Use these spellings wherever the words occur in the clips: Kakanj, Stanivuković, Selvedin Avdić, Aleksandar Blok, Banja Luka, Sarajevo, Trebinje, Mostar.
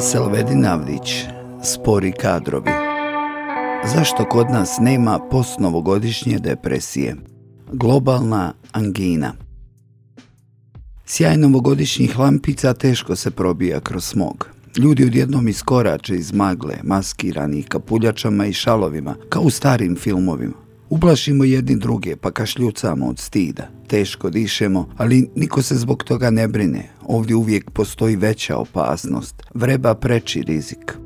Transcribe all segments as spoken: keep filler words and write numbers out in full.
Selvedin Avdić, spori kadrovi. Zašto kod nas nema postnovogodišnje depresije? Globalna angina. Sjaj novogodišnjih lampica teško se probija kroz smog. Ljudi odjednom iskorače iz magle, maskirani kapuljačama i šalovima, kao u starim filmovima. Uplašimo jedni druge, pa kašljucamo od stida. Teško dišemo, ali niko se zbog toga ne brine. Ovdje uvijek postoji veća opasnost. Vreba preči rizik.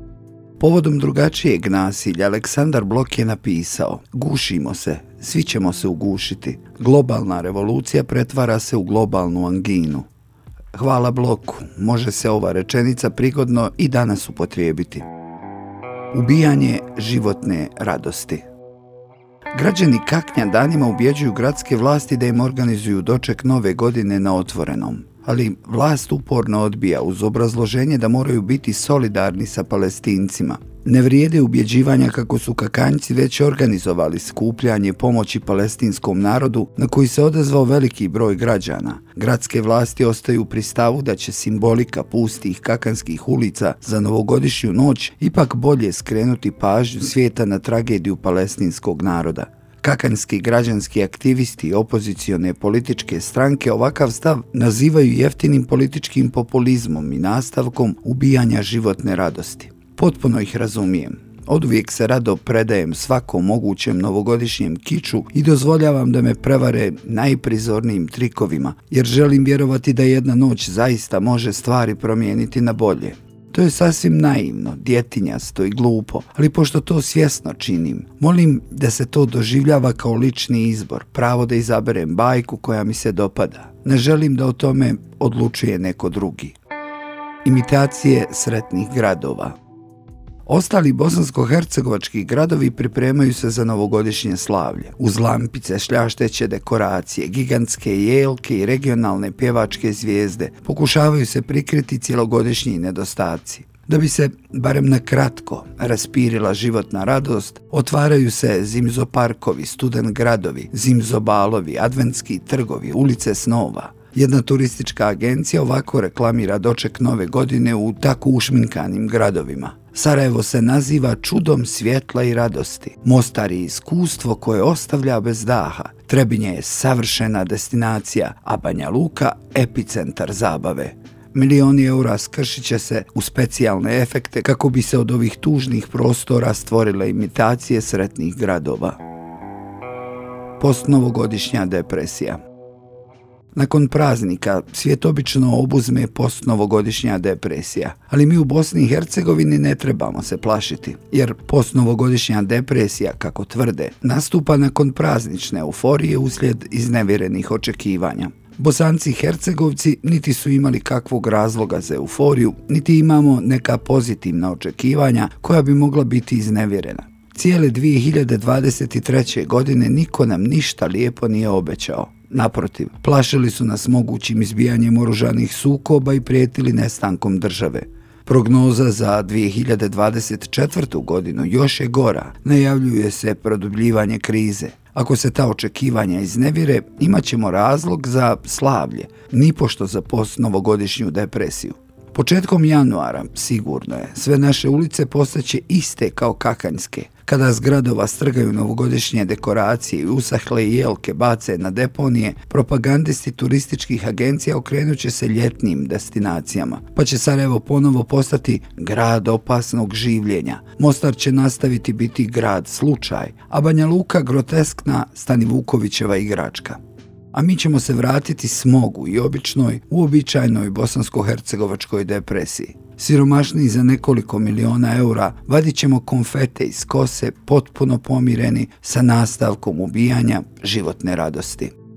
Povodom drugačijeg nasilja Aleksandar Blok je napisao: gušimo se, svi ćemo se ugušiti. Globalna revolucija pretvara se u globalnu anginu. Hvala Bloku, može se ova rečenica prigodno i danas upotrijebiti. Ubijanje životne radosti. Građani Kaknja danima ubjeđuju gradske vlasti da im organizuju doček nove godine na otvorenom, ali vlast uporno odbija uz obrazloženje da moraju biti solidarni sa Palestincima. Ne vrijede ubjeđivanja kako su Kakanjci već organizovali skupljanje pomoći palestinskom narodu na koji se odazvao veliki broj građana. Gradske vlasti ostaju pri stavu da će simbolika pustih kakanskih ulica za novogodišnju noć ipak bolje skrenuti pažnju svijeta na tragediju palestinskog naroda. Kakanski građanski aktivisti i opozicione političke stranke ovakav stav nazivaju jeftinim političkim populizmom i nastavkom ubijanja životne radosti. Potpuno ih razumijem. Oduvijek se rado predajem svakom mogućem novogodišnjem kiču i dozvoljavam da me prevare najprizornijim trikovima, jer želim vjerovati da jedna noć zaista može stvari promijeniti na bolje. To je sasvim naivno, djetinjasto i glupo, ali pošto to svjesno činim, molim da se to doživljava kao lični izbor, pravo da izaberem bajku koja mi se dopada. Ne želim da o tome odlučuje neko drugi. Imitacije sretnih gradova. Ostali bosansko-hercegovački gradovi pripremaju se za novogodišnje slavlje. Uz lampice, šljašteće dekoracije, gigantske jelke i regionalne pjevačke zvijezde pokušavaju se prikriti cjelogodišnji nedostaci. Da bi se, barem na kratko, raspirila životna radost, otvaraju se zimzoparkovi, student gradovi, zimzobalovi, adventski trgovi, ulice snova. Jedna turistička agencija ovako reklamira doček nove godine u tako ušminkanim gradovima. Sarajevo se naziva čudom svjetla i radosti. Mostar je iskustvo koje ostavlja bez daha. Trebinje je savršena destinacija, a Banja Luka epicentar zabave. Milioni eura skršit će se u specijalne efekte kako bi se od ovih tužnih prostora stvorile imitacije sretnih gradova. Postnovogodišnja depresija. Nakon praznika svijet obično obuzme postnovogodišnja depresija, ali mi u Bosni i Hercegovini ne trebamo se plašiti, jer postnovogodišnja depresija, kako tvrde, nastupa nakon praznične euforije uslijed iznevjerenih očekivanja. Bosanci i Hercegovci niti su imali kakvog razloga za euforiju, niti imamo neka pozitivna očekivanja koja bi mogla biti iznevjerena. Cijele dvije hiljade dvadeset treće. godine niko nam ništa lijepo nije obećao. Naprotiv, plašili su nas mogućim izbijanjem oružanih sukoba i prijetili nestankom države. Prognoza za dvije hiljade dvadeset četvrtu. godinu još je gora, najavljuje se produbljivanje krize. Ako se ta očekivanja iznevjere, imat ćemo razlog za slavlje, nipošto za postnovogodišnju depresiju. Početkom januara, sigurno je, sve naše ulice postaće iste kao kakanjske. Kada s gradova strgaju novogodišnje dekoracije i usahle jelke bace na deponije, propagandisti turističkih agencija okrenuće se ljetnim destinacijama, pa će Sarajevo ponovo postati grad opasnog življenja. Mostar će nastaviti biti grad slučaj, a Banja Luka groteskna Stanivukovićeva igračka. A mi ćemo se vratiti smogu i običnoj, uobičajnoj bosansko-hercegovačkoj depresiji. Siromašni za nekoliko miliona eura, vadit ćemo konfete iz kose, potpuno pomireni sa nastavkom ubijanja životne radosti.